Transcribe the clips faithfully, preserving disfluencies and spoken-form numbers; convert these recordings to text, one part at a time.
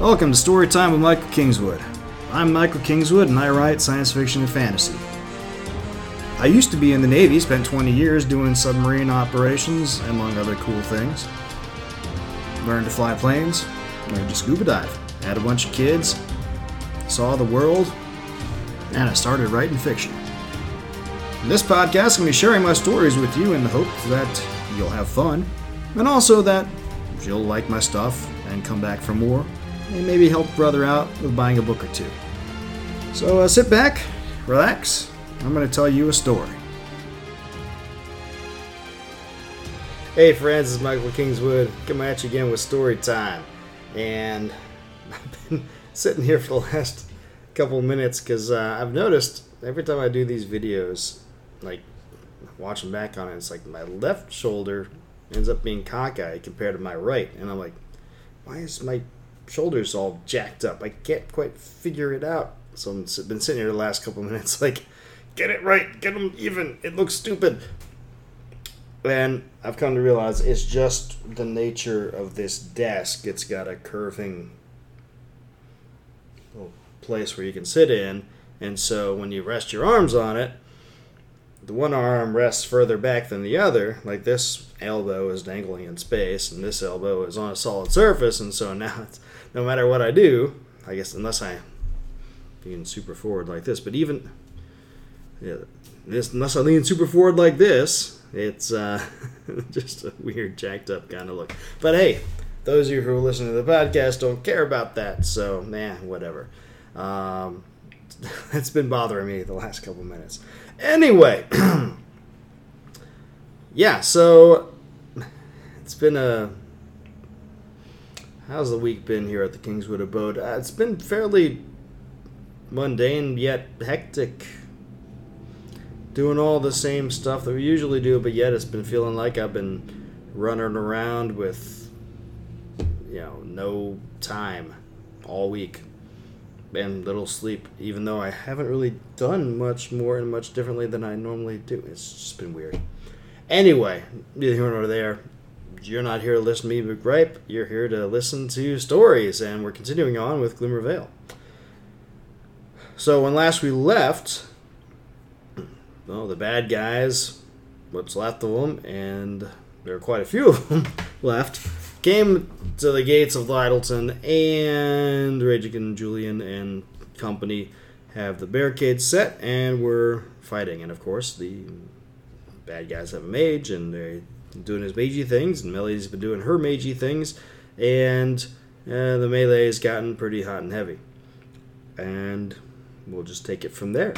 Welcome to Storytime with Michael Kingswood. I'm Michael Kingswood and I write science fiction and fantasy. I used to be in the Navy, spent twenty years doing submarine operations, among other cool things. Learned to fly planes, learned to scuba dive, had a bunch of kids, saw the world, and I started writing fiction. In this podcast, I'm going to be sharing my stories with you in the hope that you'll have fun, and also that you'll like my stuff and come back for more, and maybe help brother out with buying a book or two. So uh, sit back, relax, I'm going to tell you a story. Hey friends, it's Michael Kingswood, coming at you again with Story Time. And I've been sitting here for the last couple minutes because uh, I've noticed every time I do these videos, like watching back on it, it's like my left shoulder ends up being cockeyed compared to my right. And I'm like, why is my shoulders all jacked up? I can't quite figure it out. So I've been sitting here the last couple minutes like, get it right, get them even, it looks stupid. And I've come to realize it's just the nature of this desk. It's got a curving little place where you can sit in, and so when you rest your arms on it, the one arm rests further back than the other, like this elbow is dangling in space, and this elbow is on a solid surface, and so now it's, no matter what I do, I guess unless I'm being super forward like this, but even... yeah, this, unless I lean super forward like this, it's uh, just a weird jacked up kind of look. But hey, those of you who listen to the podcast don't care about that, so nah, whatever. Um, it's been bothering me the last couple minutes. Anyway, yeah, so it's been a... how's the week been here at the Kingswood Abode? Uh, it's been fairly mundane yet hectic. Doing all the same stuff that we usually do, but yet it's been feeling like I've been running around with, you know, no time all week and little sleep, even though I haven't really done much more and much differently than I normally do. It's just been weird. Anyway, neither here nor there. You're not here to listen to me gripe. You're here to listen to stories, and we're continuing on with Gloomer Vale. So when last we left... well, the bad guys, what's left of them, and there are quite a few of them left, came to the gates of Lyttelton, and Raedric and Julian and company have the barricade set, and we're fighting. And of course, the bad guys have a mage, and they're doing his magey things, and Melly's been doing her magey things, and uh, the melee has gotten pretty hot and heavy. And we'll just take it from there.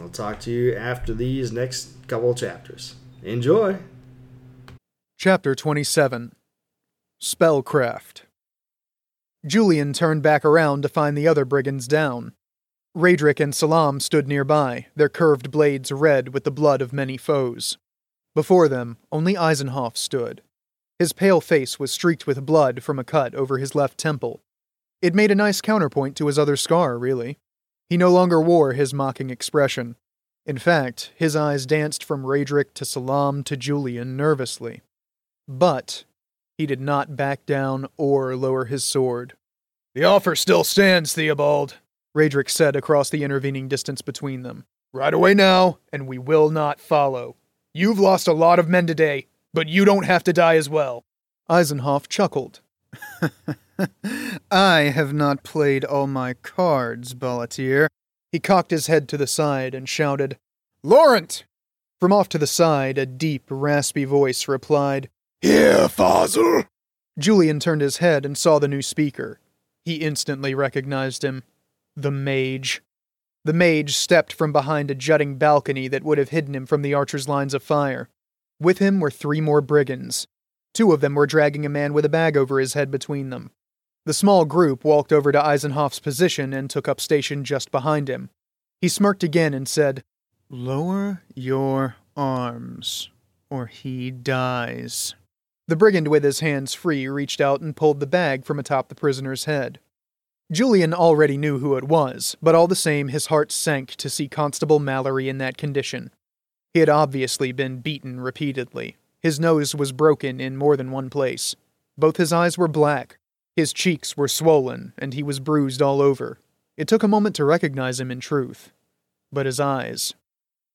I'll talk to you after these next couple chapters. Enjoy! Chapter twenty-seven. Spellcraft. Julian turned back around to find the other brigands down. Raedric and Salam stood nearby, their curved blades red with the blood of many foes. Before them, only Eisenhoff stood. His pale face was streaked with blood from a cut over his left temple. It made a nice counterpoint to his other scar, really. He no longer wore his mocking expression. In fact, his eyes danced from Raedric to Salam to Julian nervously. But he did not back down or lower his sword. "The offer still stands, Theobald," Raedric said across the intervening distance between them. "Right away now, and we will not follow. You've lost a lot of men today, but you don't have to die as well." Eisenhoff chuckled. "I have not played all my cards, Ballatier." He cocked his head to the side and shouted, "Laurent!" From off to the side, a deep, raspy voice replied, "Here, Fazzle!" Julian turned his head and saw the new speaker. He instantly recognized him. The mage. The mage stepped from behind a jutting balcony that would have hidden him from the archers' lines of fire. With him were three more brigands. Two of them were dragging a man with a bag over his head between them. The small group walked over to Eisenhoff's position and took up station just behind him. He smirked again and said, "Lower your arms, or he dies." The brigand with his hands free reached out and pulled the bag from atop the prisoner's head. Julian already knew who it was, but all the same his heart sank to see Constable Mallory in that condition. He had obviously been beaten repeatedly. His nose was broken in more than one place. Both his eyes were black. His cheeks were swollen, and he was bruised all over. It took a moment to recognize him in truth. But his eyes...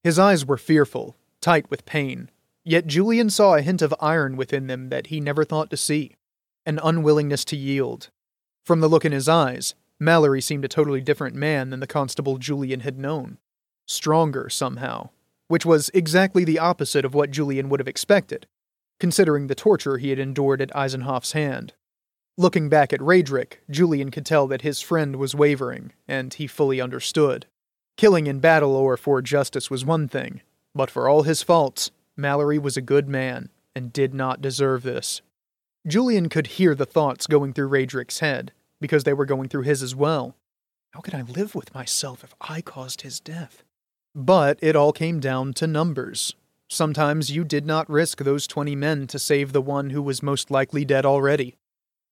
His eyes were fearful, tight with pain, yet Julian saw a hint of iron within them that he never thought to see, an unwillingness to yield. From the look in his eyes, Mallory seemed a totally different man than the constable Julian had known. Stronger, somehow, which was exactly the opposite of what Julian would have expected, considering the torture he had endured at Eisenhoff's hand. Looking back at Raedric, Julian could tell that his friend was wavering, and he fully understood. Killing in battle or for justice was one thing, but for all his faults, Mallory was a good man, and did not deserve this. Julian could hear the thoughts going through Raedric's head, because they were going through his as well. How could I live with myself if I caused his death? But it all came down to numbers. Sometimes you did not risk those twenty men to save the one who was most likely dead already.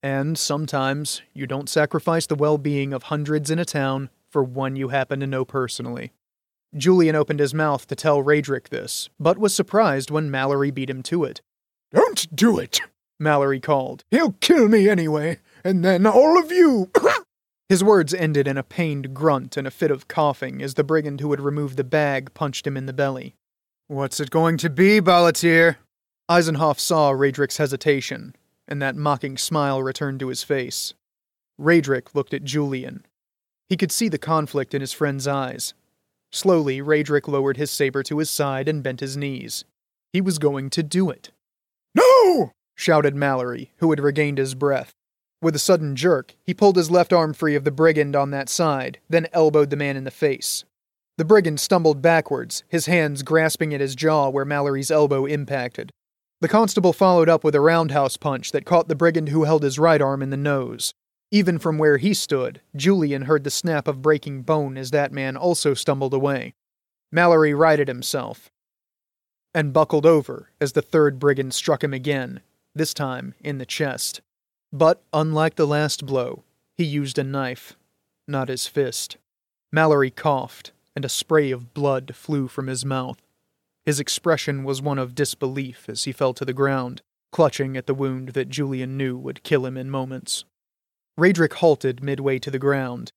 And sometimes you don't sacrifice the well-being of hundreds in a town for one you happen to know personally. Julian opened his mouth to tell Raedric this, but was surprised when Mallory beat him to it. "Don't do it!" Mallory called. "He'll kill me anyway, and then all of you!" His words ended in a pained grunt and a fit of coughing as the brigand who had removed the bag punched him in the belly. "What's it going to be, Ballatier?" Eisenhoff saw Raedric's hesitation, and that mocking smile returned to his face. Raedric looked at Julian. He could see the conflict in his friend's eyes. Slowly, Raedric lowered his saber to his side and bent his knees. He was going to do it. "No!" shouted Mallory, who had regained his breath. With a sudden jerk, he pulled his left arm free of the brigand on that side, then elbowed the man in the face. The brigand stumbled backwards, his hands grasping at his jaw where Mallory's elbow impacted. The constable followed up with a roundhouse punch that caught the brigand who held his right arm in the nose. Even from where he stood, Julian heard the snap of breaking bone as that man also stumbled away. Mallory righted himself and buckled over as the third brigand struck him again, this time in the chest. But, unlike the last blow, he used a knife, not his fist. Mallory coughed, and a spray of blood flew from his mouth. His expression was one of disbelief as he fell to the ground, clutching at the wound that Julian knew would kill him in moments. Raedric halted midway to the ground.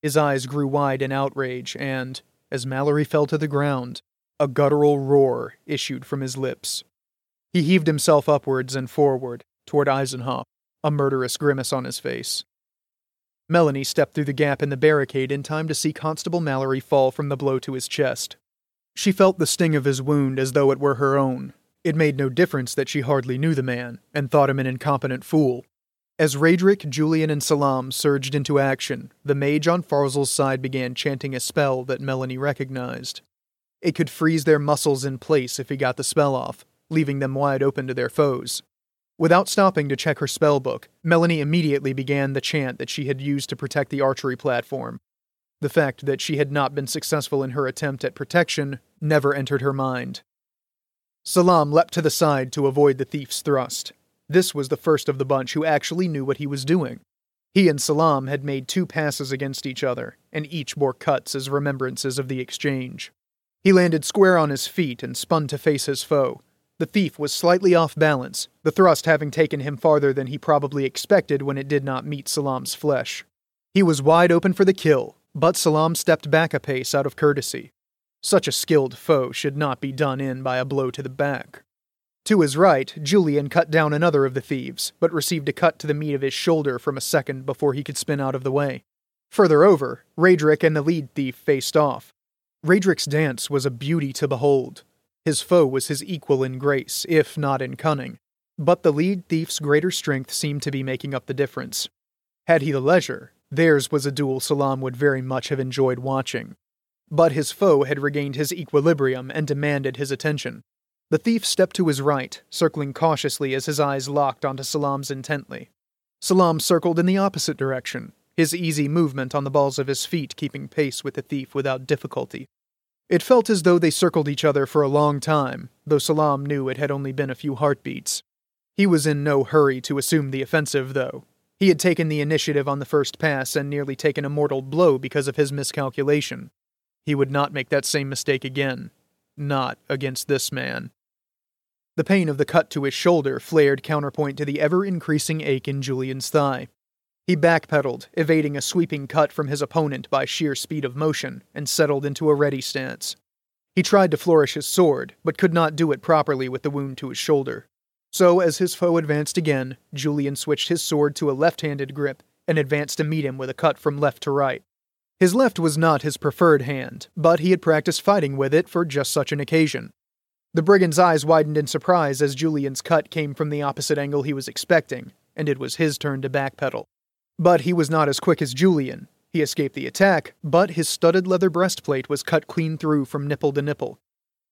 His eyes grew wide in outrage, and, as Mallory fell to the ground, a guttural roar issued from his lips. He heaved himself upwards and forward, toward Eisenhoff, a murderous grimace on his face. Melanie stepped through the gap in the barricade in time to see Constable Mallory fall from the blow to his chest. She felt the sting of his wound as though it were her own. It made no difference that she hardly knew the man, and thought him an incompetent fool. As Raedric, Julian, and Salam surged into action, the mage on Farzal's side began chanting a spell that Melanie recognized. It could freeze their muscles in place if he got the spell off, leaving them wide open to their foes. Without stopping to check her spellbook, Melanie immediately began the chant that she had used to protect the archery platform. The fact that she had not been successful in her attempt at protection never entered her mind. Salam leapt to the side to avoid the thief's thrust. This was the first of the bunch who actually knew what he was doing. He and Salam had made two passes against each other, and each bore cuts as remembrances of the exchange. He landed square on his feet and spun to face his foe. The thief was slightly off balance, the thrust having taken him farther than he probably expected when it did not meet Salam's flesh. He was wide open for the kill, but Salam stepped back a pace out of courtesy. Such a skilled foe should not be done in by a blow to the back. To his right, Julian cut down another of the thieves, but received a cut to the meat of his shoulder from a second before he could spin out of the way. Further over, Raedric and the lead thief faced off. Raedric's dance was a beauty to behold. His foe was his equal in grace, if not in cunning, but the lead thief's greater strength seemed to be making up the difference. Had he the leisure, theirs was a duel Salam would very much have enjoyed watching. But his foe had regained his equilibrium and demanded his attention. The thief stepped to his right, circling cautiously as his eyes locked onto Salam's intently. Salam circled in the opposite direction, his easy movement on the balls of his feet keeping pace with the thief without difficulty. It felt as though they circled each other for a long time, though Salam knew it had only been a few heartbeats. He was in no hurry to assume the offensive, though. He had taken the initiative on the first pass and nearly taken a mortal blow because of his miscalculation. He would not make that same mistake again. Not against this man. The pain of the cut to his shoulder flared counterpoint to the ever-increasing ache in Julian's thigh. He backpedaled, evading a sweeping cut from his opponent by sheer speed of motion, and settled into a ready stance. He tried to flourish his sword, but could not do it properly with the wound to his shoulder. So, as his foe advanced again, Julian switched his sword to a left-handed grip and advanced to meet him with a cut from left to right. His left was not his preferred hand, but he had practiced fighting with it for just such an occasion. The brigand's eyes widened in surprise as Julian's cut came from the opposite angle he was expecting, and it was his turn to backpedal. But he was not as quick as Julian. He escaped the attack, but his studded leather breastplate was cut clean through from nipple to nipple.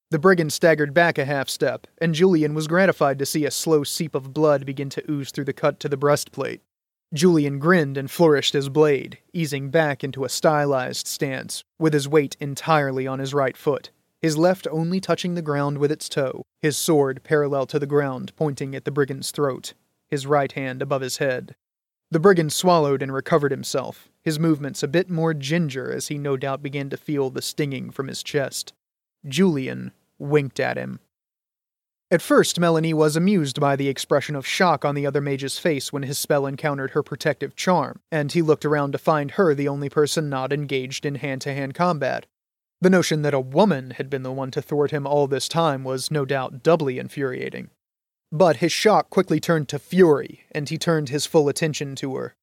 The brigand staggered back a half step, and Julian was gratified to see a slow seep of blood begin to ooze through the cut to the breastplate. Julian grinned and flourished his blade, easing back into a stylized stance, with his weight entirely on his right foot, his left only touching the ground with its toe, his sword parallel to the ground pointing at the brigand's throat, his right hand above his head. The brigand swallowed and recovered himself, his movements a bit more ginger as he no doubt began to feel the stinging from his chest. Julian winked at him. At first, Melanie was amused by the expression of shock on the other mage's face when his spell encountered her protective charm, and he looked around to find her the only person not engaged in hand-to-hand combat. The notion that a woman had been the one to thwart him all this time was no doubt doubly infuriating. But his shock quickly turned to fury, and he turned his full attention to her.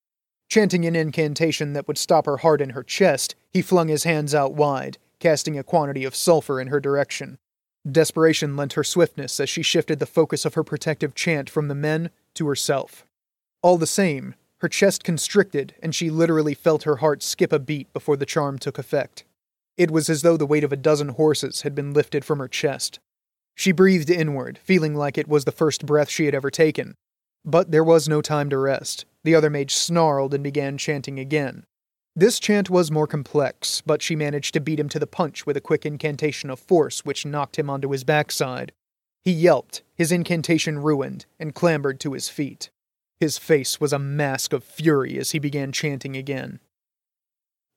Chanting an incantation that would stop her heart in her chest, he flung his hands out wide, casting a quantity of sulfur in her direction. Desperation lent her swiftness as she shifted the focus of her protective chant from the men to herself. All the same, her chest constricted, and she literally felt her heart skip a beat before the charm took effect. It was as though the weight of a dozen horses had been lifted from her chest. She breathed inward, feeling like it was the first breath she had ever taken. But there was no time to rest. The other mage snarled and began chanting again. This chant was more complex, but she managed to beat him to the punch with a quick incantation of force which knocked him onto his backside. He yelped, his incantation ruined, and clambered to his feet. His face was a mask of fury as he began chanting again.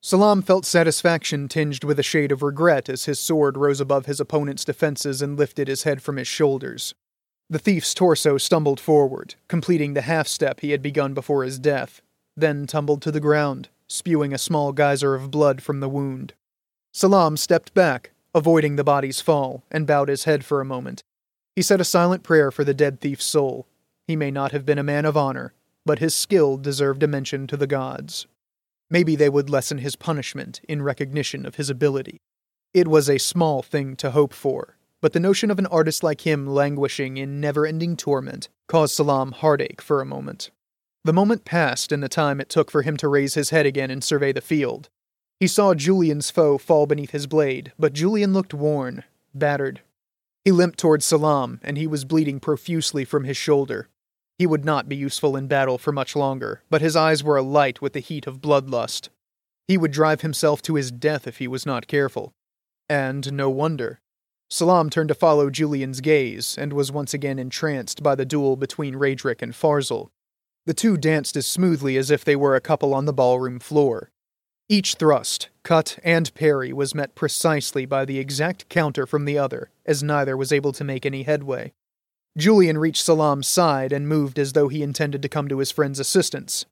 Salam felt satisfaction tinged with a shade of regret as his sword rose above his opponent's defenses and lifted his head from his shoulders. The thief's torso stumbled forward, completing the half-step he had begun before his death, then tumbled to the ground, spewing a small geyser of blood from the wound. Salam stepped back, avoiding the body's fall, and bowed his head for a moment. He said a silent prayer for the dead thief's soul. He may not have been a man of honor, but his skill deserved a mention to the gods. Maybe they would lessen his punishment in recognition of his ability. It was a small thing to hope for, but the notion of an artist like him languishing in never-ending torment caused Salam heartache for a moment. The moment passed in the time it took for him to raise his head again and survey the field. He saw Julian's foe fall beneath his blade, but Julian looked worn, battered. He limped towards Salam, and he was bleeding profusely from his shoulder. He would not be useful in battle for much longer, but his eyes were alight with the heat of bloodlust. He would drive himself to his death if he was not careful. And no wonder. Salam turned to follow Julian's gaze, and was once again entranced by the duel between Raedric and Fazzle. The two danced as smoothly as if they were a couple on the ballroom floor. Each thrust, cut, and parry was met precisely by the exact counter from the other, as neither was able to make any headway. Julian reached Salam's side and moved as though he intended to come to his friend's assistance.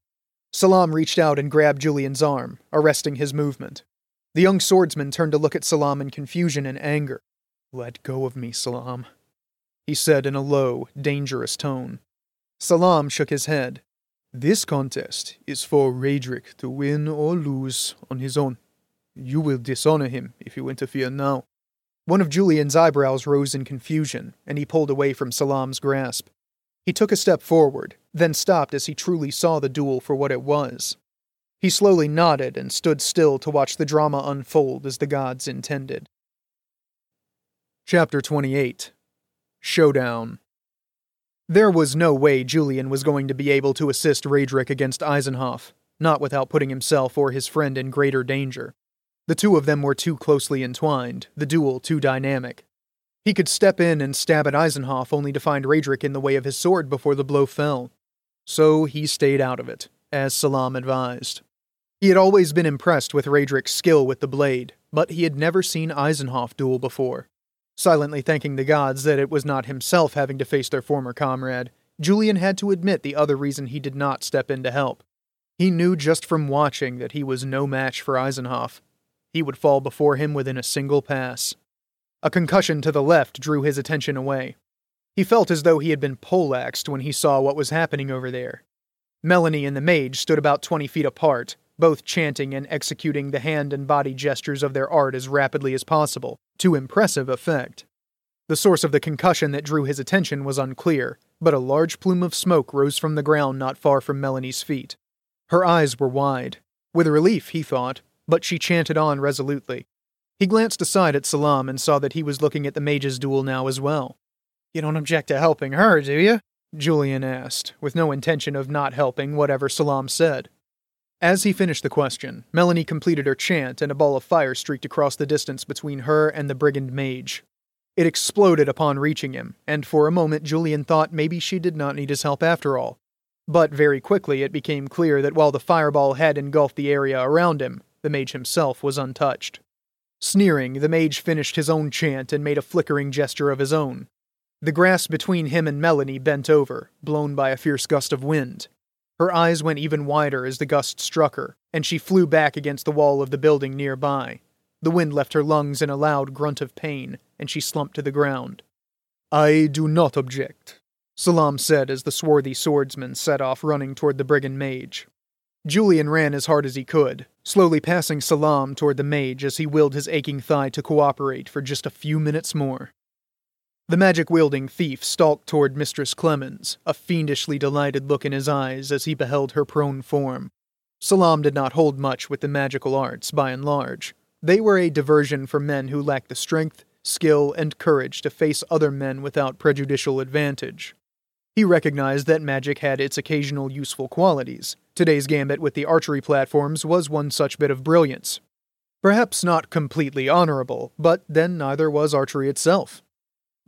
Salam reached out and grabbed Julian's arm, arresting his movement. The young swordsman turned to look at Salam in confusion and anger. "Let go of me, Salam," he said in a low, dangerous tone. Salam shook his head. "This contest is for Raedric to win or lose on his own. You will dishonor him if you interfere now." One of Julian's eyebrows rose in confusion, and he pulled away from Salam's grasp. He took a step forward, then stopped as he truly saw the duel for what it was. He slowly nodded and stood still to watch the drama unfold as the gods intended. Chapter twenty-eight. Showdown. There was no way Julian was going to be able to assist Raedric against Eisenhoff, not without putting himself or his friend in greater danger. The two of them were too closely entwined, the duel too dynamic. He could step in and stab at Eisenhoff only to find Raedric in the way of his sword before the blow fell. So he stayed out of it, as Salam advised. He had always been impressed with Raedric's skill with the blade, but he had never seen Eisenhoff duel before. Silently thanking the gods that it was not himself having to face their former comrade, Julian had to admit the other reason he did not step in to help. He knew just from watching that he was no match for Eisenhoff. He would fall before him within a single pass. A concussion to the left drew his attention away. He felt as though he had been poleaxed when he saw what was happening over there. Melanie and the mage stood about twenty feet apart, both chanting and executing the hand and body gestures of their art as rapidly as possible, to impressive effect. The source of the concussion that drew his attention was unclear, but a large plume of smoke rose from the ground not far from Melanie's feet. Her eyes were wide, with relief, he thought, but she chanted on resolutely. He glanced aside at Salam and saw that he was looking at the mage's duel now as well. "You don't object to helping her, do you?" Julian asked, with no intention of not helping whatever Salam said. As he finished the question, Melanie completed her chant and a ball of fire streaked across the distance between her and the brigand mage. It exploded upon reaching him, and for a moment Julian thought maybe she did not need his help after all. But very quickly it became clear that while the fireball had engulfed the area around him, the mage himself was untouched. Sneering, the mage finished his own chant and made a flickering gesture of his own. The grass between him and Melanie bent over, blown by a fierce gust of wind. Her eyes went even wider as the gust struck her, and she flew back against the wall of the building nearby. The wind left her lungs in a loud grunt of pain, and she slumped to the ground. "I do not object," Salam said as the swarthy swordsman set off running toward the brigand mage. Julian ran as hard as he could, slowly passing Salam toward the mage as he willed his aching thigh to cooperate for just a few minutes more. The magic-wielding thief stalked toward Mistress Clemens, a fiendishly delighted look in his eyes as he beheld her prone form. Salam did not hold much with the magical arts, by and large. They were a diversion for men who lacked the strength, skill, and courage to face other men without prejudicial advantage. He recognized that magic had its occasional useful qualities. Today's gambit with the archery platforms was one such bit of brilliance. Perhaps not completely honorable, but then neither was archery itself.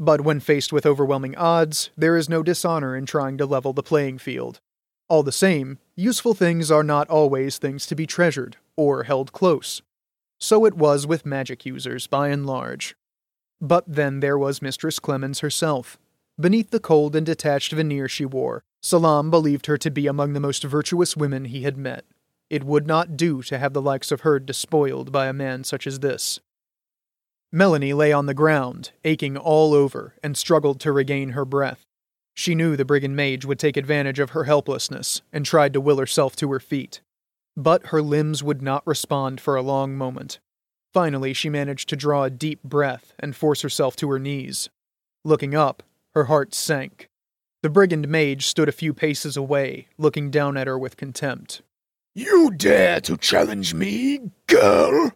But when faced with overwhelming odds, there is no dishonor in trying to level the playing field. All the same, useful things are not always things to be treasured or held close. So it was with magic users, by and large. But then there was Mistress Clemens herself. Beneath the cold and detached veneer she wore, Salam believed her to be among the most virtuous women he had met. It would not do to have the likes of her despoiled by a man such as this. Melanie lay on the ground, aching all over, and struggled to regain her breath. She knew the brigand mage would take advantage of her helplessness, and tried to will herself to her feet. But her limbs would not respond for a long moment. Finally, she managed to draw a deep breath and force herself to her knees. Looking up, her heart sank. The brigand mage stood a few paces away, looking down at her with contempt. "You dare to challenge me, girl?"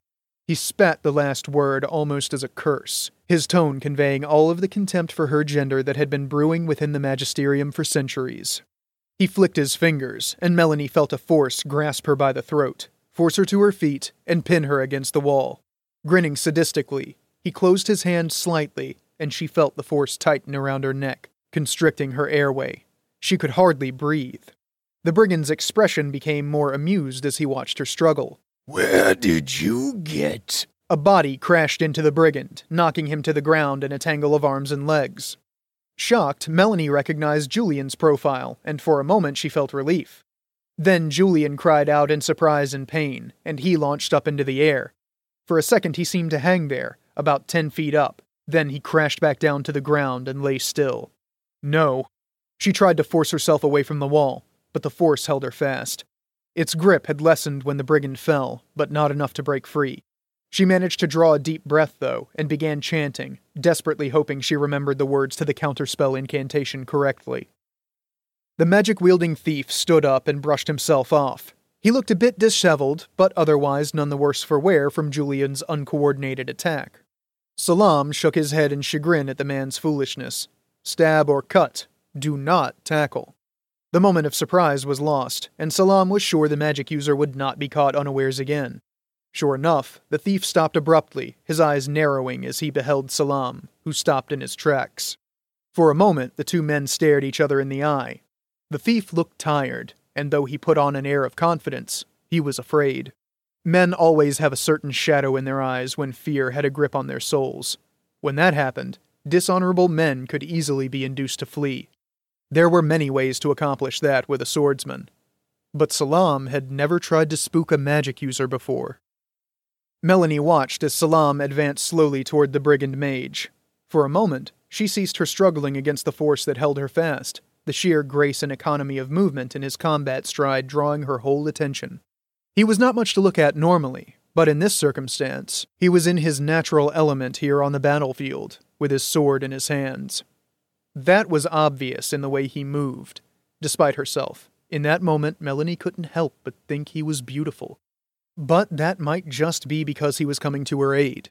He spat the last word almost as a curse, his tone conveying all of the contempt for her gender that had been brewing within the magisterium for centuries. He flicked his fingers, and Melanie felt a force grasp her by the throat, force her to her feet, and pin her against the wall. Grinning sadistically, he closed his hand slightly, and she felt the force tighten around her neck, constricting her airway. She could hardly breathe. The brigand's expression became more amused as he watched her struggle. "Where did you get?" A body crashed into the brigand, knocking him to the ground in a tangle of arms and legs. Shocked, Melanie recognized Julian's profile, and for a moment she felt relief. Then Julian cried out in surprise and pain, and he launched up into the air. For a second he seemed to hang there, about ten feet up. Then he crashed back down to the ground and lay still. No. She tried to force herself away from the wall, but the force held her fast. Its grip had lessened when the brigand fell, but not enough to break free. She managed to draw a deep breath, though, and began chanting, desperately hoping she remembered the words to the counterspell incantation correctly. The magic-wielding thief stood up and brushed himself off. He looked a bit disheveled, but otherwise none the worse for wear from Julian's uncoordinated attack. Salam shook his head in chagrin at the man's foolishness. Stab or cut. Do not tackle. The moment of surprise was lost, and Salam was sure the magic user would not be caught unawares again. Sure enough, the thief stopped abruptly, his eyes narrowing as he beheld Salam, who stopped in his tracks. For a moment, the two men stared each other in the eye. The thief looked tired, and though he put on an air of confidence, he was afraid. Men always have a certain shadow in their eyes when fear had a grip on their souls. When that happened, dishonorable men could easily be induced to flee. There were many ways to accomplish that with a swordsman. but Salam had never tried to spook a magic user before. Melanie watched as Salam advanced slowly toward the brigand mage. For a moment, she ceased her struggling against the force that held her fast, the sheer grace and economy of movement in his combat stride drawing her whole attention. He was not much to look at normally, but in this circumstance, he was in his natural element here on the battlefield, with his sword in his hands. That was obvious in the way he moved. Despite herself, in that moment, Melanie couldn't help but think he was beautiful. But that might just be because he was coming to her aid.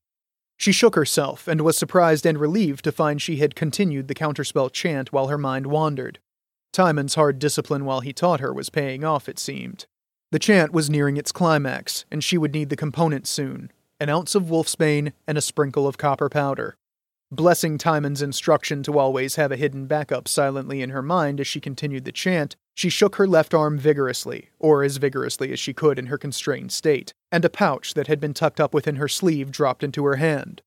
She shook herself and was surprised and relieved to find she had continued the counterspell chant while her mind wandered. Timon's hard discipline while he taught her was paying off, it seemed. The chant was nearing its climax, and she would need the components soon, an ounce of wolfsbane and a sprinkle of copper powder. Blessing Timon's instruction to always have a hidden backup silently in her mind as she continued the chant, she shook her left arm vigorously, or as vigorously as she could in her constrained state, and a pouch that had been tucked up within her sleeve dropped into her hand.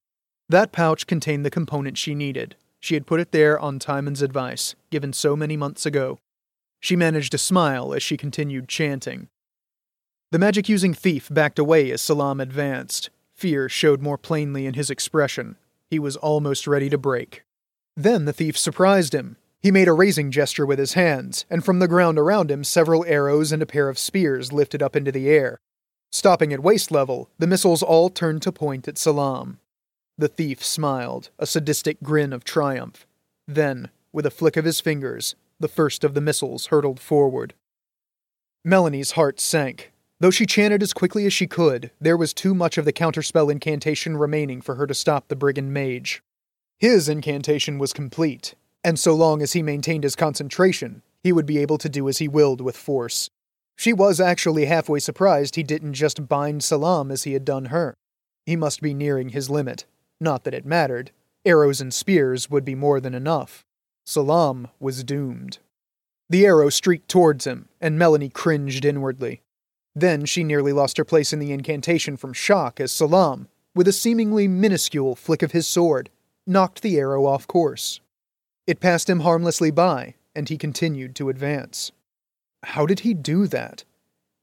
That pouch contained the component she needed. She had put it there on Timon's advice, given so many months ago. She managed a smile as she continued chanting. The magic-using thief backed away as Salam advanced. Fear showed more plainly in his expression. He was almost ready to break. Then the thief surprised him. He made a raising gesture with his hands, and from the ground around him several arrows and a pair of spears lifted up into the air. Stopping at waist level, the missiles all turned to point at Salam. The thief smiled, a sadistic grin of triumph. Then, with a flick of his fingers, the first of the missiles hurtled forward. Melanie's heart sank. Though she chanted as quickly as she could, there was too much of the counterspell incantation remaining for her to stop the brigand mage. His incantation was complete, and so long as he maintained his concentration, he would be able to do as he willed with force. She was actually halfway surprised he didn't just bind Salam as he had done her. He must be nearing his limit. Not that it mattered. Arrows and spears would be more than enough. Salam was doomed. The arrow streaked towards him, and Melanie cringed inwardly. Then she nearly lost her place in the incantation from shock as Salam, with a seemingly minuscule flick of his sword, knocked the arrow off course. It passed him harmlessly by, and he continued to advance. How did he do that?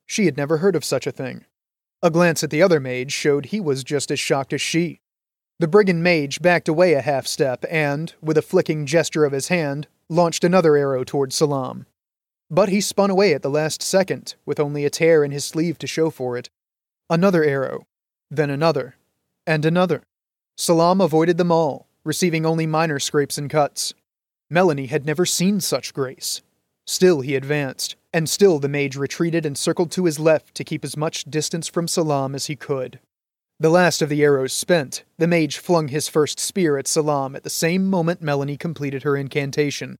She had never heard of such a thing. A glance at the other mage showed he was just as shocked as she. The brigand mage backed away a half step and, with a flicking gesture of his hand, launched another arrow toward Salam. But he spun away at the last second, with only a tear in his sleeve to show for it. Another arrow, then another, and another. Salam avoided them all, receiving only minor scrapes and cuts. Melanie had never seen such grace. Still he advanced, and still the mage retreated and circled to his left to keep as much distance from Salam as he could. The last of the arrows spent, the mage flung his first spear at Salam at the same moment Melanie completed her incantation.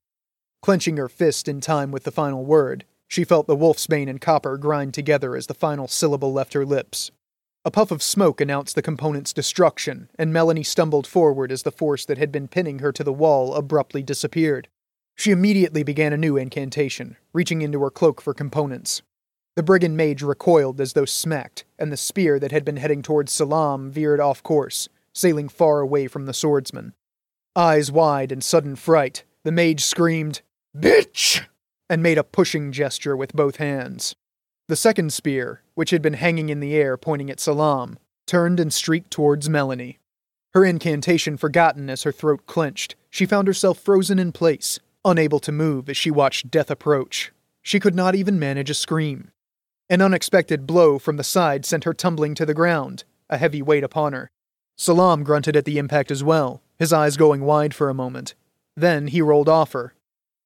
Clenching her fist in time with the final word, she felt the wolfsbane and copper grind together as the final syllable left her lips. A puff of smoke announced the component's destruction, and Melanie stumbled forward as the force that had been pinning her to the wall abruptly disappeared. She immediately began a new incantation, reaching into her cloak for components. The brigand mage recoiled as though smacked, and the spear that had been heading towards Salam veered off course, sailing far away from the swordsman. Eyes wide in sudden fright, the mage screamed, "Bitch!" and made a pushing gesture with both hands. The second spear, which had been hanging in the air pointing at Salam, turned and streaked towards Melanie. Her incantation forgotten as her throat clenched, she found herself frozen in place, unable to move as she watched death approach. She could not even manage a scream. An unexpected blow from the side sent her tumbling to the ground, a heavy weight upon her. Salam grunted at the impact as well, his eyes going wide for a moment. Then he rolled off her.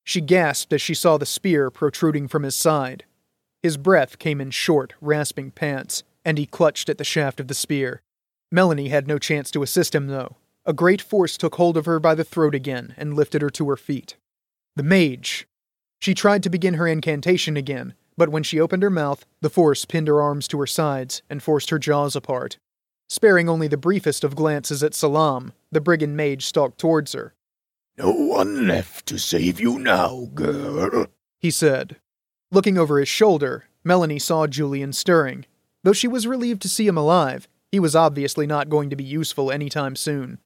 She gasped as she saw the spear protruding from his side. His breath came in short, rasping pants, and he clutched at the shaft of the spear. Melanie had no chance to assist him, though. A great force took hold of her by the throat again and lifted her to her feet. The mage! She tried to begin her incantation again, but when she opened her mouth, the force pinned her arms to her sides and forced her jaws apart. Sparing only the briefest of glances at Salam, the brigand mage stalked towards her. "No one left to save you now, girl," he said. Looking over his shoulder, Melanie saw Julian stirring. Though she was relieved to see him alive, he was obviously not going to be useful anytime soon.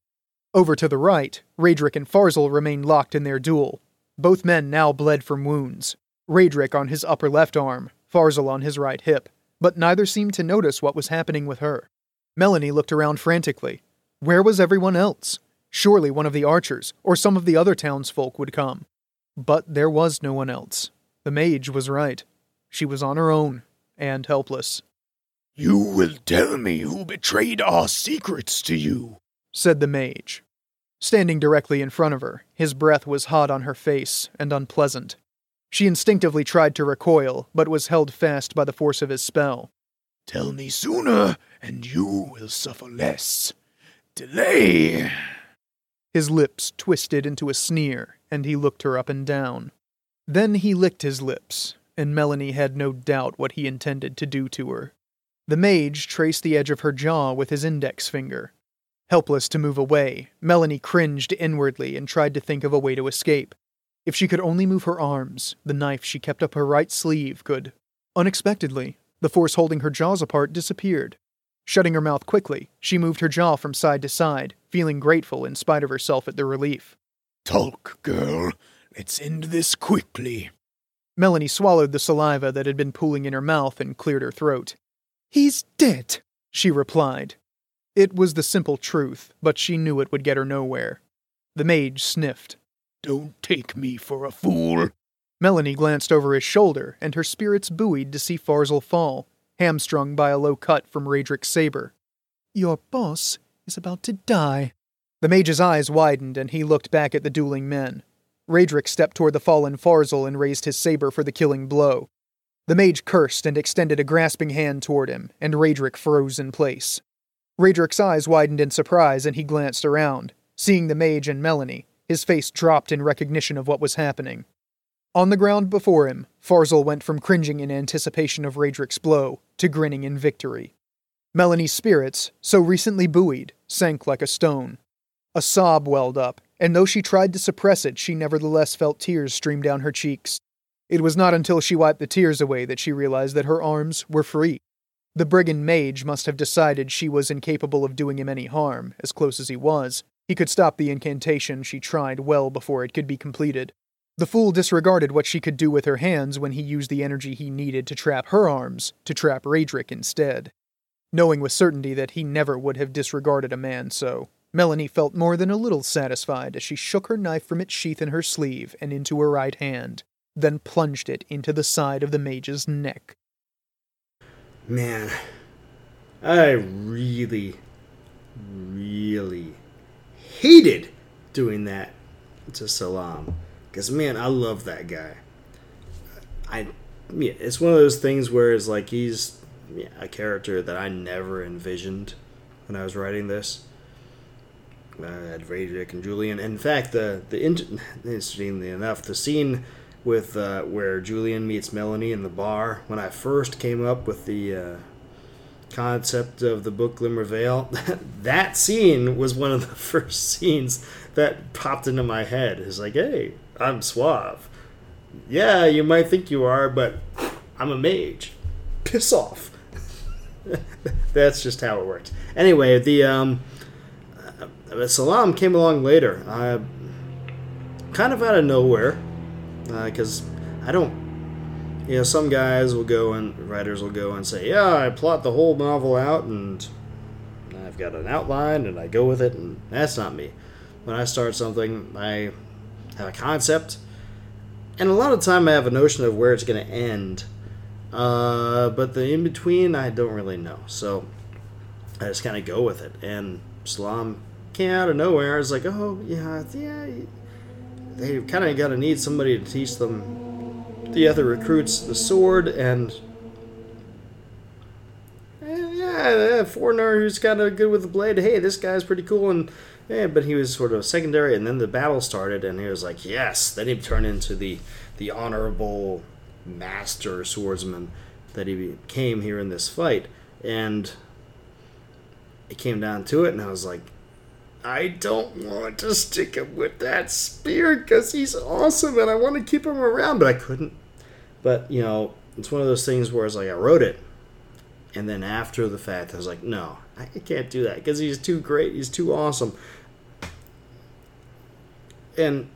Over to the right, Raedric and Fazzle remained locked in their duel. Both men now bled from wounds. Raedric on his upper left arm, Fazzle on his right hip, but neither seemed to notice what was happening with her. Melanie looked around frantically. Where was everyone else? Surely one of the archers or some of the other townsfolk would come. But there was no one else. The mage was right. She was on her own and helpless. "You will tell me who betrayed our secrets to you," said the mage, standing directly in front of her. His breath was hot on her face and unpleasant. She instinctively tried to recoil, but was held fast by the force of his spell. "Tell me sooner, and you will suffer less. Delay!" His lips twisted into a sneer, and he looked her up and down. Then he licked his lips, and Melanie had no doubt what he intended to do to her. The mage traced the edge of her jaw with his index finger. Helpless to move away, Melanie cringed inwardly and tried to think of a way to escape. If she could only move her arms, the knife she kept up her right sleeve could. Unexpectedly, the force holding her jaws apart disappeared. Shutting her mouth quickly, she moved her jaw from side to side, feeling grateful in spite of herself at the relief. "Talk, girl. Let's end this quickly." Melanie swallowed the saliva that had been pooling in her mouth and cleared her throat. "He's dead," she replied. It was the simple truth, but she knew it would get her nowhere. The mage sniffed. "Don't take me for a fool." Melanie glanced over his shoulder, and her spirits buoyed to see Fazzle fall, hamstrung by a low cut from Raedric's saber. "Your boss is about to die." The mage's eyes widened, and he looked back at the dueling men. Raedric stepped toward the fallen Fazzle and raised his saber for the killing blow. The mage cursed and extended a grasping hand toward him, and Raedric froze in place. Raedric's eyes widened in surprise, and he glanced around, seeing the mage and Melanie. His face dropped in recognition of what was happening. On the ground before him, Fazzle went from cringing in anticipation of Raedric's blow to grinning in victory. Melanie's spirits, so recently buoyed, sank like a stone. A sob welled up, and though she tried to suppress it, she nevertheless felt tears stream down her cheeks. It was not until she wiped the tears away that she realized that her arms were free. The brigand mage must have decided she was incapable of doing him any harm, as close as he was. He could stop the incantation she tried well before it could be completed. The fool disregarded what she could do with her hands when he used the energy he needed to trap her arms, to trap Raedric instead. Knowing with certainty that he never would have disregarded a man so, Melanie felt more than a little satisfied as she shook her knife from its sheath in her sleeve and into her right hand, then plunged it into the side of the mage's neck. Man, I really, really... hated doing that to Salam, because man, I love that guy. I, yeah, it's one of those things where it's like he's yeah, a character that I never envisioned when I was writing this. I had Raedric and Julian. In fact, the the interestingly enough, the scene with uh, where Julian meets Melanie in the bar. When I first came up with the Uh, concept of the book Gloomer Vale, that scene was one of the first scenes that popped into my head. It's like, hey, I'm suave. Yeah, you might think you are, but I'm a mage. Piss off. That's just how it worked. Anyway, the um, uh, Salam came along later. Uh, kind of out of nowhere, because uh, I don't You know, some guys will go and writers will go and say, yeah, I plot the whole novel out and I've got an outline and I go with it, and that's not me. When I start something, I have a concept, and a lot of time I have a notion of where it's going to end. Uh, but the in-between, I don't really know. So I just kind of go with it. And Salam came out of nowhere. I was like, oh, yeah, yeah. They kind of got to need somebody to teach them the other recruits the sword, and eh, yeah, a foreigner who's kind of good with the blade. Hey, this guy's pretty cool, and yeah, but he was sort of secondary. And then the battle started, and he was like, yes. Then he turned into the the honorable master swordsman that he became here in this fight. And it came down to it, and I was like, I don't want to stick him with that spear because he's awesome and I want to keep him around, but I couldn't. But, you know, it's one of those things where it's like I wrote it, and then after the fact I was like, no, I can't do that because he's too great, he's too awesome. And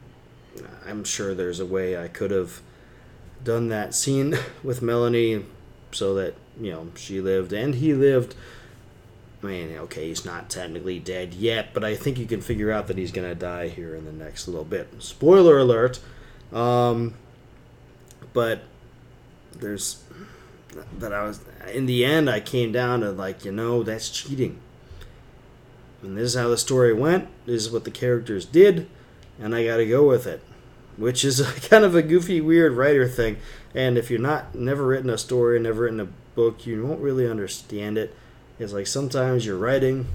I'm sure there's a way I could have done that scene with Melanie so that, you know, she lived and he lived. I mean, okay, he's not technically dead yet, but I think you can figure out that he's going to die here in the next little bit. Spoiler alert. Um, but there's... But I was... In the end, I came down to, like, you know, that's cheating. And this is how the story went. This is what the characters did. And I got to go with it. Which is kind of a goofy, weird writer thing. And if you're not... Never written a story, never written a book, you won't really understand it. It's like sometimes you're writing,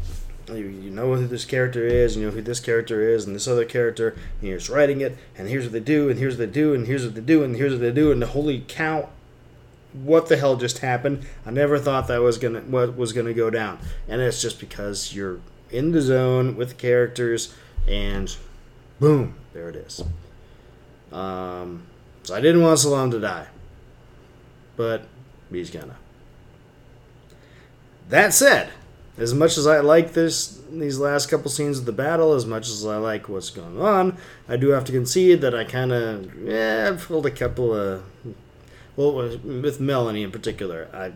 you, you know who this character is, you know who this character is, and this other character, and you're just writing it, and here's what they do, and here's what they do, and here's what they do, and here's what they do, and the holy cow, what the hell just happened? I never thought that was gonna what was gonna go down, and it's just because you're in the zone with the characters, and boom, there it is. Um, so I didn't want Salam to die, but he's gonna. That said, as much as I like this, these last couple scenes of the battle, as much as I like what's going on, I do have to concede that I kind of, yeah, I pulled a couple of, well, with Melanie in particular, I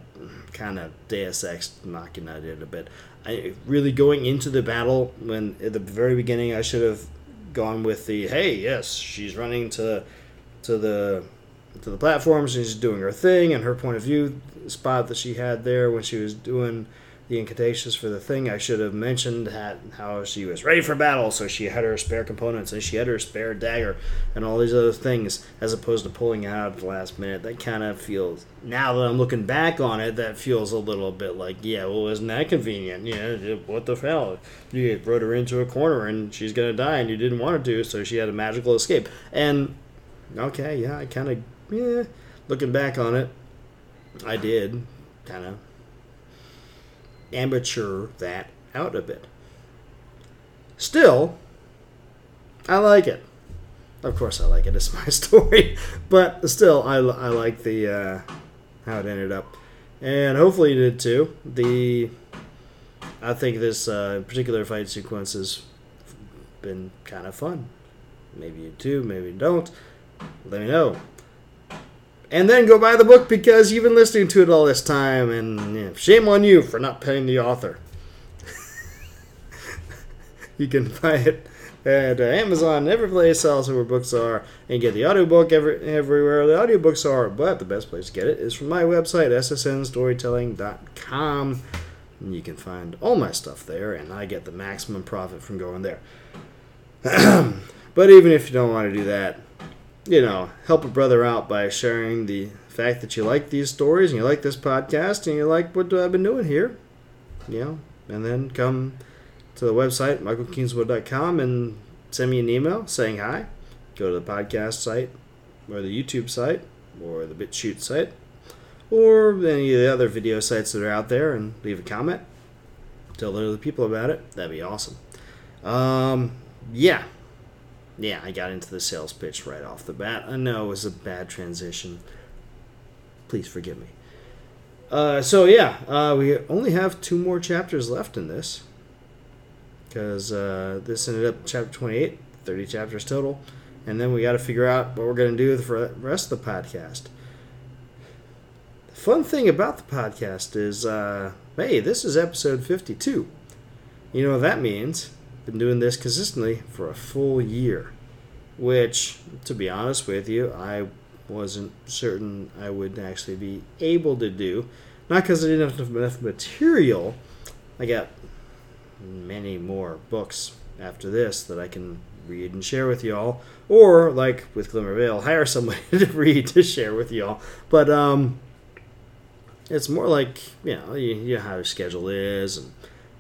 kind of Deus Ex Machina it a bit. I really going into the battle when at the very beginning I should have gone with the hey, yes, she's running to to the. to the platforms, and she's doing her thing, and her point of view spot that she had there when she was doing the incantations for the thing. I should have mentioned that, how she was ready for battle, so she had her spare components, and she had her spare dagger, and all these other things, as opposed to pulling out at the last minute. That kind of feels, now that I'm looking back on it, that feels a little bit like, yeah, well, isn't that convenient? Yeah, what the hell? You wrote her into a corner, and she's going to die, and you didn't want her to, so she had a magical escape. And, okay, yeah, I kind of Yeah, looking back on it, I did kind of amateur that out a bit. Still, I like it. Of course I like it. It's my story. But still, I, I like the uh, how it ended up. And hopefully you did too. The I think this uh, particular fight sequence has been kind of fun. Maybe you do, maybe you don't. Let me know. And then go buy the book because you've been listening to it all this time. And yeah, shame on you for not paying the author. You can buy it at uh, Amazon, every place else where books are. And get the audiobook every, everywhere the audiobooks are. But the best place to get it is from my website, S S N storytelling dot com. And you can find all my stuff there. And I get the maximum profit from going there. But even if you don't want to do that, you know, help a brother out by sharing the fact that you like these stories and you like this podcast and you like what I've been doing here, you know, and then come to the website, michael kingswood dot com, and send me an email saying hi. Go to the podcast site or the YouTube site or the BitChute site or any of the other video sites that are out there and leave a comment. Tell other people about it. That'd be awesome. Um, yeah. Yeah, I got into the sales pitch right off the bat. I know it was a bad transition. Please forgive me. Uh, so, yeah, uh, we only have two more chapters left in this. Because uh, this ended up chapter twenty-eight, thirty chapters total. And then we got to figure out what we're going to do for the rest of the podcast. The fun thing about the podcast is, uh, hey, this is episode fifty-two. You know what that means? Been doing this consistently for a full year, which, to be honest with you, I wasn't certain I would actually be able to do. Not because I didn't have enough material. I got many more books after this that I can read and share with y'all, or, like with Gloomer Vale, hire somebody to read to share with y'all. But um, it's more like, you know, you, you know how your schedule is and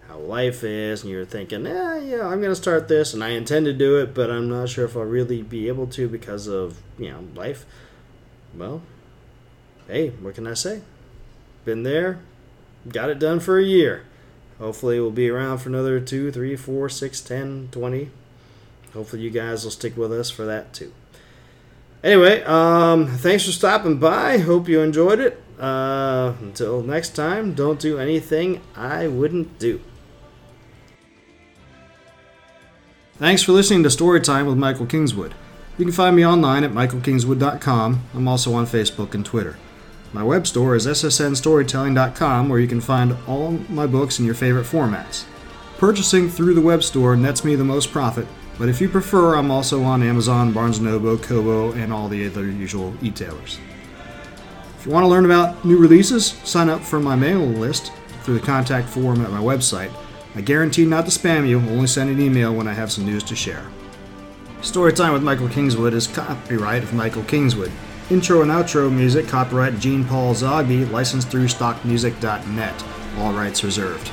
how life is, and you're thinking, eh, yeah, I'm going to start this, and I intend to do it, but I'm not sure if I'll really be able to because of, you know, life. Well, hey, what can I say? Been there, got it done for a year. Hopefully we'll be around for another two, three, four, six, ten, twenty. Hopefully you guys will stick with us for that, too. Anyway, um, thanks for stopping by. Hope you enjoyed it. Uh, until next time, don't do anything I wouldn't do. Thanks for listening to Storytime with Michael Kingswood. You can find me online at michael kingswood dot com. I'm also on Facebook and Twitter. My web store is s s n storytelling dot com, where you can find all my books in your favorite formats. Purchasing through the web store nets me the most profit, but if you prefer, I'm also on Amazon, Barnes and Noble, Kobo, and all the other usual e-tailers. If you want to learn about new releases, sign up for my mail list through the contact form at my website. I guarantee not to spam you, only send an email when I have some news to share. Storytime with Michael Kingswood is copyright of Michael Kingswood. Intro and outro music copyright Gene Paul Zogby, licensed through stock music dot net. All rights reserved.